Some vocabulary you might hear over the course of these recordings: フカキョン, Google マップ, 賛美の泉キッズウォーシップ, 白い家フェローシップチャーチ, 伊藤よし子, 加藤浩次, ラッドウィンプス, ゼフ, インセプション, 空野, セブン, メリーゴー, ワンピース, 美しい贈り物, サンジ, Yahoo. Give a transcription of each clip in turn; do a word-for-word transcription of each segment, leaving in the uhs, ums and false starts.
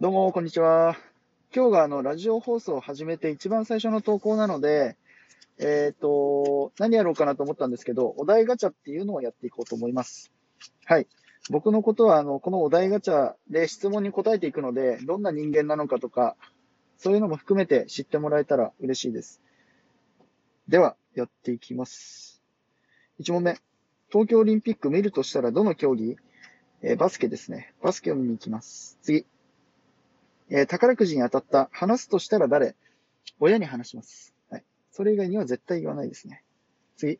どうもこんにちは。今日があのラジオ放送を始めて一番最初の投稿なので、えっと何やろうかなと思ったんですけど、お題ガチャっていうのをやっていこうと思います。はい。僕のことはあのこのお題ガチャで質問に答えていくので、どんな人間なのかとかそういうのも含めて知ってもらえたら嬉しいです。ではやっていきます。いち問目、東京オリンピック見るとしたらどの競技？えー、バスケですね。バスケを見に行きます。次。えー、宝くじに当たった。話すとしたら誰？親に話します。はい。それ以外には絶対言わないですね。次。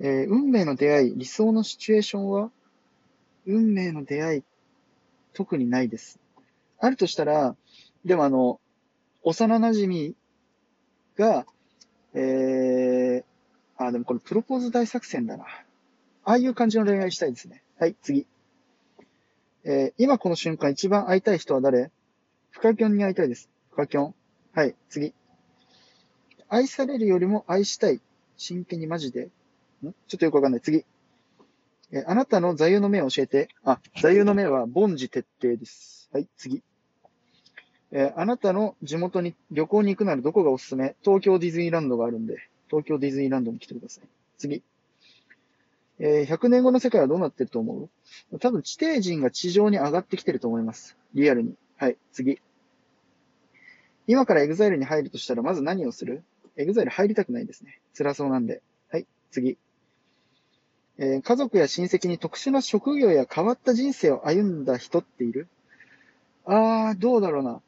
えー、運命の出会い。理想のシチュエーションは？運命の出会い、特にないです。あるとしたら、でもあの、幼馴染が、えー、あ、でもこれプロポーズ大作戦だな。ああいう感じの恋愛したいですね。はい、次。えー、今この瞬間一番会いたい人は誰？フカキョンに会いたいです。フカキョン。はい、次。愛されるよりも愛したい。真剣にマジで。ん？ちょっとよくわかんない。次。えー、あなたの座右の銘を教えて。あ、座右の銘は凡事徹底です。はい、次。えー、あなたの地元に旅行に行くならどこがおすすめ？東京ディズニーランドがあるんで、東京ディズニーランドに来てください。次。えー、ひゃくねんごの世界はどうなってると思う？多分地底人が地上に上がってきてると思います。リアルに。はい、次。今から エグザイル に入るとしたらまず何をする？ エグザイル 入りたくないですね。辛そうなんで。はい、次。えー、家族や親戚に特殊な職業や変わった人生を歩んだ人っている？あー、どうだろうな。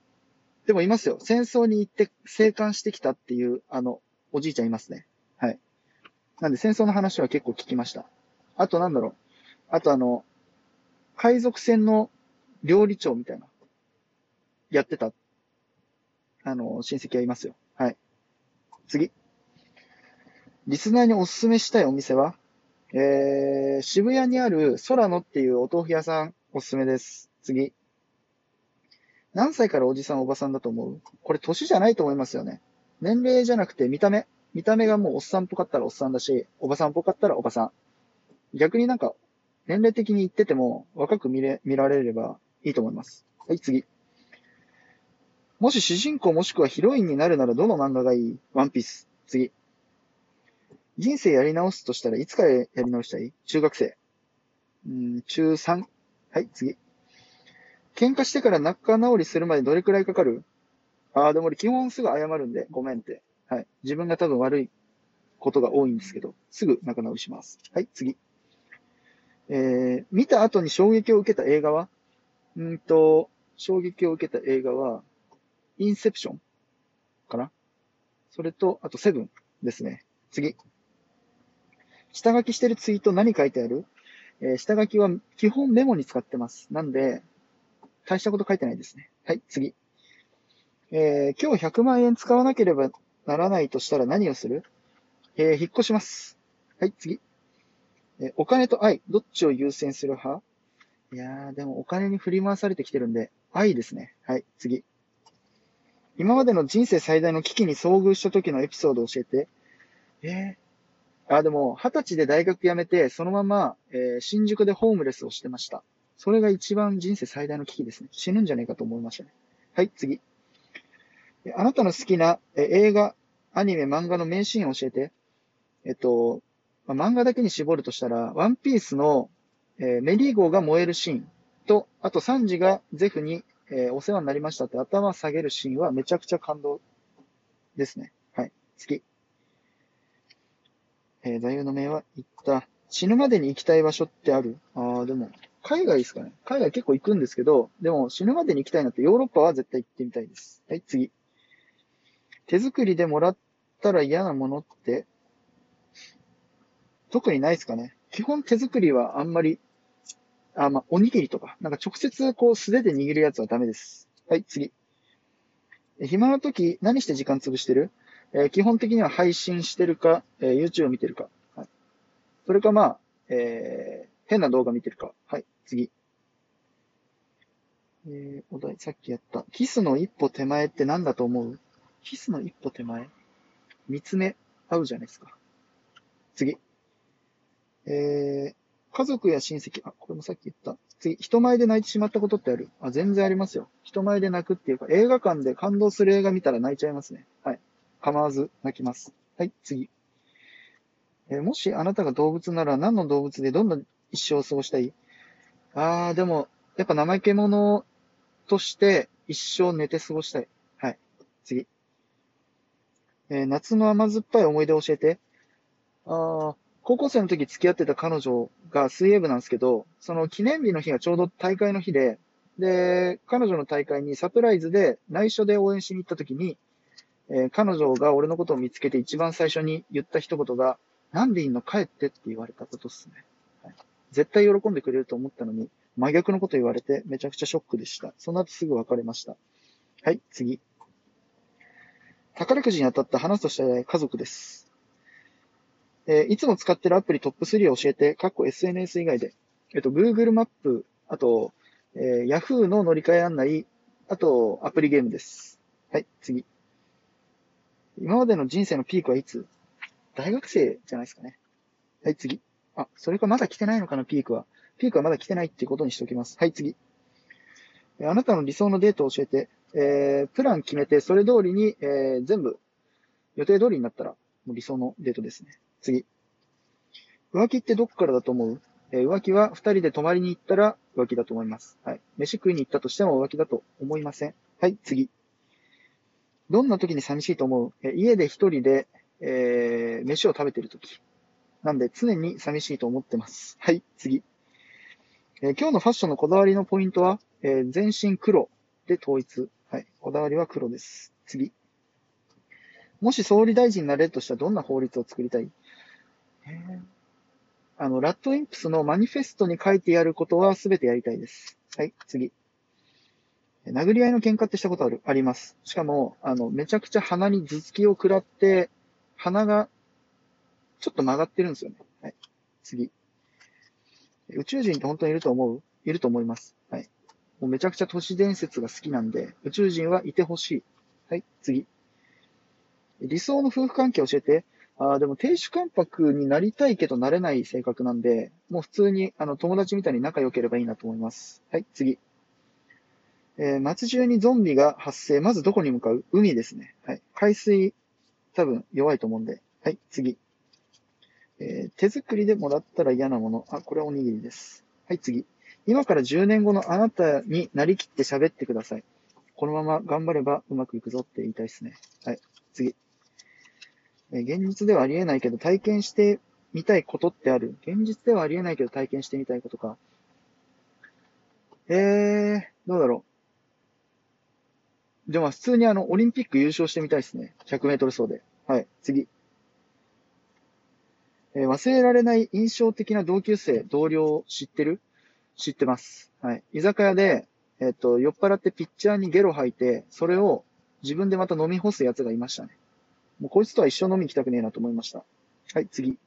でもいますよ。戦争に行って生還してきたっていう、あの、おじいちゃんいますね。はい。なんで戦争の話は結構聞きました。あとなんだろう。あとあの、海賊船の料理長みたいな、やってた、あの、親戚はいますよ。はい。次。リスナーにおすすめしたいお店は？えー、渋谷にある空野っていうお豆腐屋さん、おすすめです。次。何歳からおじさんおばさんだと思う？これ年じゃないと思いますよね。年齢じゃなくて見た目。見た目がもうおっさんっぽかったらおっさんだし、おばさんっぽかったらおばさん。逆になんか、年齢的に言ってても若く見れ、見られればいいと思います。はい、次。もし主人公もしくはヒロインになるならどの漫画がいい？ワンピース。次。人生やり直すとしたらいつからやり直したい？中学生。うーん、中さん。はい、次。喧嘩してから仲直りするまでどれくらいかかる？ああ、でも俺基本すぐ謝るんで、ごめんって。はい。自分が多分悪いことが多いんですけど、すぐ仲直りします。はい、次。えー、見た後に衝撃を受けた映画は？んーと、衝撃を受けた映画は、インセプションかな？それと、あとセブンですね。次。下書きしてるツイート何書いてある？えー、下書きは基本メモに使ってます。なんで、大したこと書いてないですね。はい、次。えー、今日ひゃくまんえん使わなければならないとしたら何をする？えー、引っ越します。はい、次。えー、お金と愛、どっちを優先する派？いやー、でもお金に振り回されてきてるんで、愛ですね。はい、次。今までの人生最大の危機に遭遇した時のエピソードを教えて。えー、あ、でも、二十歳で大学辞めて、そのまま、えー、新宿でホームレスをしてました。それが一番人生最大の危機ですね。死ぬんじゃねえかと思いましたね。はい、次。あなたの好きな映画、アニメ、漫画の名シーンを教えて。えっと、漫画だけに絞るとしたら、ワンピースのメリーゴーが燃えるシーンと、あとサンジがゼフにお世話になりましたって頭下げるシーンはめちゃくちゃ感動ですね。はい、次。えー、座右の銘は言った。死ぬまでに行きたい場所ってある？あー、でも、海外ですかね。海外結構行くんですけど、でも死ぬまでに行きたいなってヨーロッパは絶対行ってみたいです。はい、次。手作りでもらったら嫌なものって、特にないですかね。基本手作りはあんまり、あ、まあ、おにぎりとか、なんか直接こう素手で握るやつはダメです。はい、次。暇な時何して時間潰してる？えー、基本的には配信してるか、えー、YouTube を見てるか。はい。それかまあ、えー、変な動画見てるか。はい、次。えー、お題、さっきやった。キスの一歩手前って何だと思う？キスの一歩手前、見つめ合うじゃないですか。次。えー、家族や親戚、あ、これもさっき言った。次、人前で泣いてしまったことってある？あ、全然ありますよ。人前で泣くっていうか、映画館で感動する映画見たら泣いちゃいますね。はい。構わず泣きます。はい、次。えー、もしあなたが動物なら何の動物でどんな一生を過ごしたい？あー、でも、やっぱ怠け者として一生寝て過ごしたい。はい、次。えー、夏の甘酸っぱい思い出を教えて。あー、高校生の時付き合ってた彼女が水泳部なんですけど、その記念日の日がちょうど大会の日で、で、彼女の大会にサプライズで内緒で応援しに行った時に、えー、彼女が俺のことを見つけて一番最初に言った一言が、なんでいいの帰ってって言われたことっすね、はい。絶対喜んでくれると思ったのに、真逆のこと言われてめちゃくちゃショックでした。その後すぐ別れました。はい、次。宝くじに当たった話としたら家族です。えー、いつも使ってるアプリトップスリーを教えて、かっこ エスエヌエス 以外で、えっと、Google マップ、あと、えー、Yahoo の乗り換え案内、あと、アプリゲームです。はい、次。今までの人生のピークはいつ？大学生じゃないですかね。はい、次。あ、それかまだ来てないのかな、ピークは。ピークはまだ来てないっていうことにしておきます。はい、次。えー、あなたの理想のデートを教えて、えー、プラン決めて、それ通りに、えー、全部、予定通りになったら、もう理想のデートですね。次。浮気ってどこからだと思う？えー、浮気は二人で泊まりに行ったら浮気だと思います。はい。飯食いに行ったとしても浮気だと思いません。はい、次。どんな時に寂しいと思う？えー、家で一人で、えー、飯を食べてる時。なんで常に寂しいと思ってます。はい、次。えー、今日のファッションのこだわりのポイントは、えー、全身黒で統一。はい。こだわりは黒です。次。もし総理大臣になれるとしたらどんな法律を作りたい？あの、ラッドウィンプスのマニフェストに書いてやることは全てやりたいです。はい、次。殴り合いの喧嘩ってしたことある？あります。しかも、あの、めちゃくちゃ鼻に頭突きを食らって、鼻がちょっと曲がってるんですよね。はい、次。宇宙人って本当にいると思う？いると思います。はい。もうめちゃくちゃ都市伝説が好きなんで、宇宙人はいてほしい。はい、次。理想の夫婦関係教えて。ああ、でも、亭主関白になりたいけどなれない性格なんで、もう普通に、あの、友達みたいに仲良ければいいなと思います。はい、次。えー、街中にゾンビが発生。まずどこに向かう？海ですね。はい。海水、多分弱いと思うんで。はい、次。えー、手作りでもらったら嫌なもの。あ、これはおにぎりです。はい、次。今からじゅうねんごのあなたになりきって喋ってください。このまま頑張ればうまくいくぞって言いたいですね。はい、次。現実ではありえないけど体験してみたいことってある？現実ではありえないけど体験してみたいことか。えー、どうだろう。でも普通にあの、オリンピック優勝してみたいですね。ひゃくメートルそうで。はい、次。えー、忘れられない印象的な同級生、同僚を知ってる？知ってます。はい。居酒屋で、えっと、酔っ払ってピッチャーにゲロ吐いて、それを自分でまた飲み干すやつがいましたね。もうこいつとは一生飲み行きたくねえなと思いました。はい、次。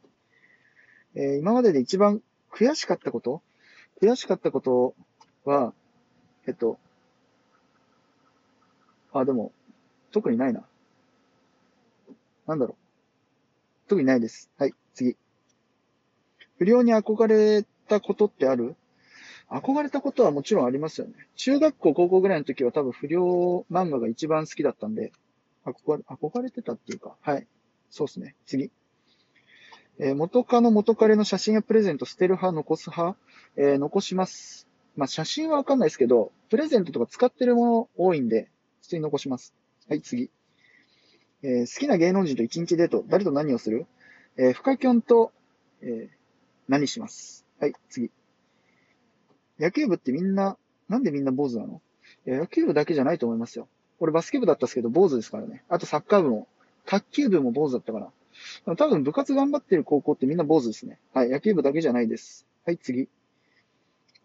えー、今までで一番悔しかったこと？悔しかったことは、えっと、あ、でも、特にないな。なんだろう。特にないです。はい、次。不良に憧れたことってある？憧れたことはもちろんありますよね。中学校、高校ぐらいの時は多分不良漫画が一番好きだったんで、憧れ、憧れてたっていうか。はい。そうですね。次。えー、元カノ元カレの写真やプレゼント捨てる派、残す派、えー、残します。まあ、写真はわかんないですけど、プレゼントとか使ってるもの多いんで、普通に残します。はい、次。えー、好きな芸能人と一日デート、誰と何をする？えー、フカキョンと、えー、何します？はい、次。野球部ってみんな、なんでみんな坊主なの？いや、野球部だけじゃないと思いますよ。俺バスケ部だったんですけど、坊主ですからね。あとサッカー部も、卓球部も坊主だったから。多分部活頑張ってる高校ってみんな坊主ですね。はい、野球部だけじゃないです。はい、次。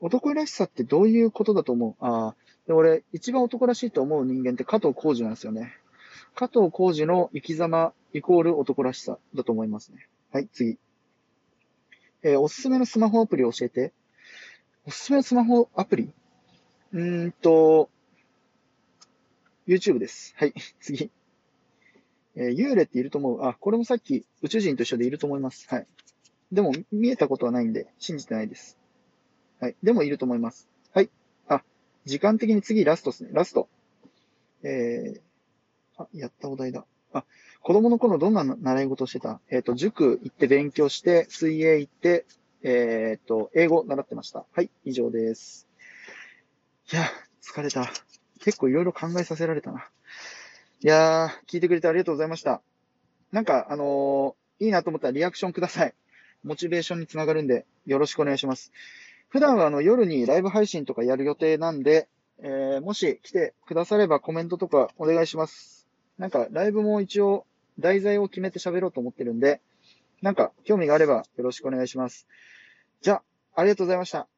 男らしさってどういうことだと思う？ああ、で俺、一番男らしいと思う人間って加藤浩次なんですよね。加藤浩次の生き様イコール男らしさだと思いますね。はい、次。えー、おすすめのスマホアプリを教えて。おすすめのスマホアプリ？うーんと、YouTube です。はい、次。えー、幽霊っていると思う？あ、これもさっき宇宙人と一緒でいると思います。はい。でも、見えたことはないんで、信じてないです。はい。でもいると思います。はい。あ、時間的に次ラストですね。ラスト。えー、あ、やったお題だ。あ、子供の頃どんな習い事してた？えっと、塾行って勉強して、水泳行って、えっと、英語習ってました。はい。以上です。いや、疲れた。結構いろいろ考えさせられたな。いやー、聞いてくれてありがとうございました。なんか、あのー、いいなと思ったらリアクションください。モチベーションにつながるんで、よろしくお願いします。普段はあの夜にライブ配信とかやる予定なんで、えー、もし来てくださればコメントとかお願いします。なんかライブも一応題材を決めて喋ろうと思ってるんで、なんか興味があればよろしくお願いします。じゃあ、ありがとうございました。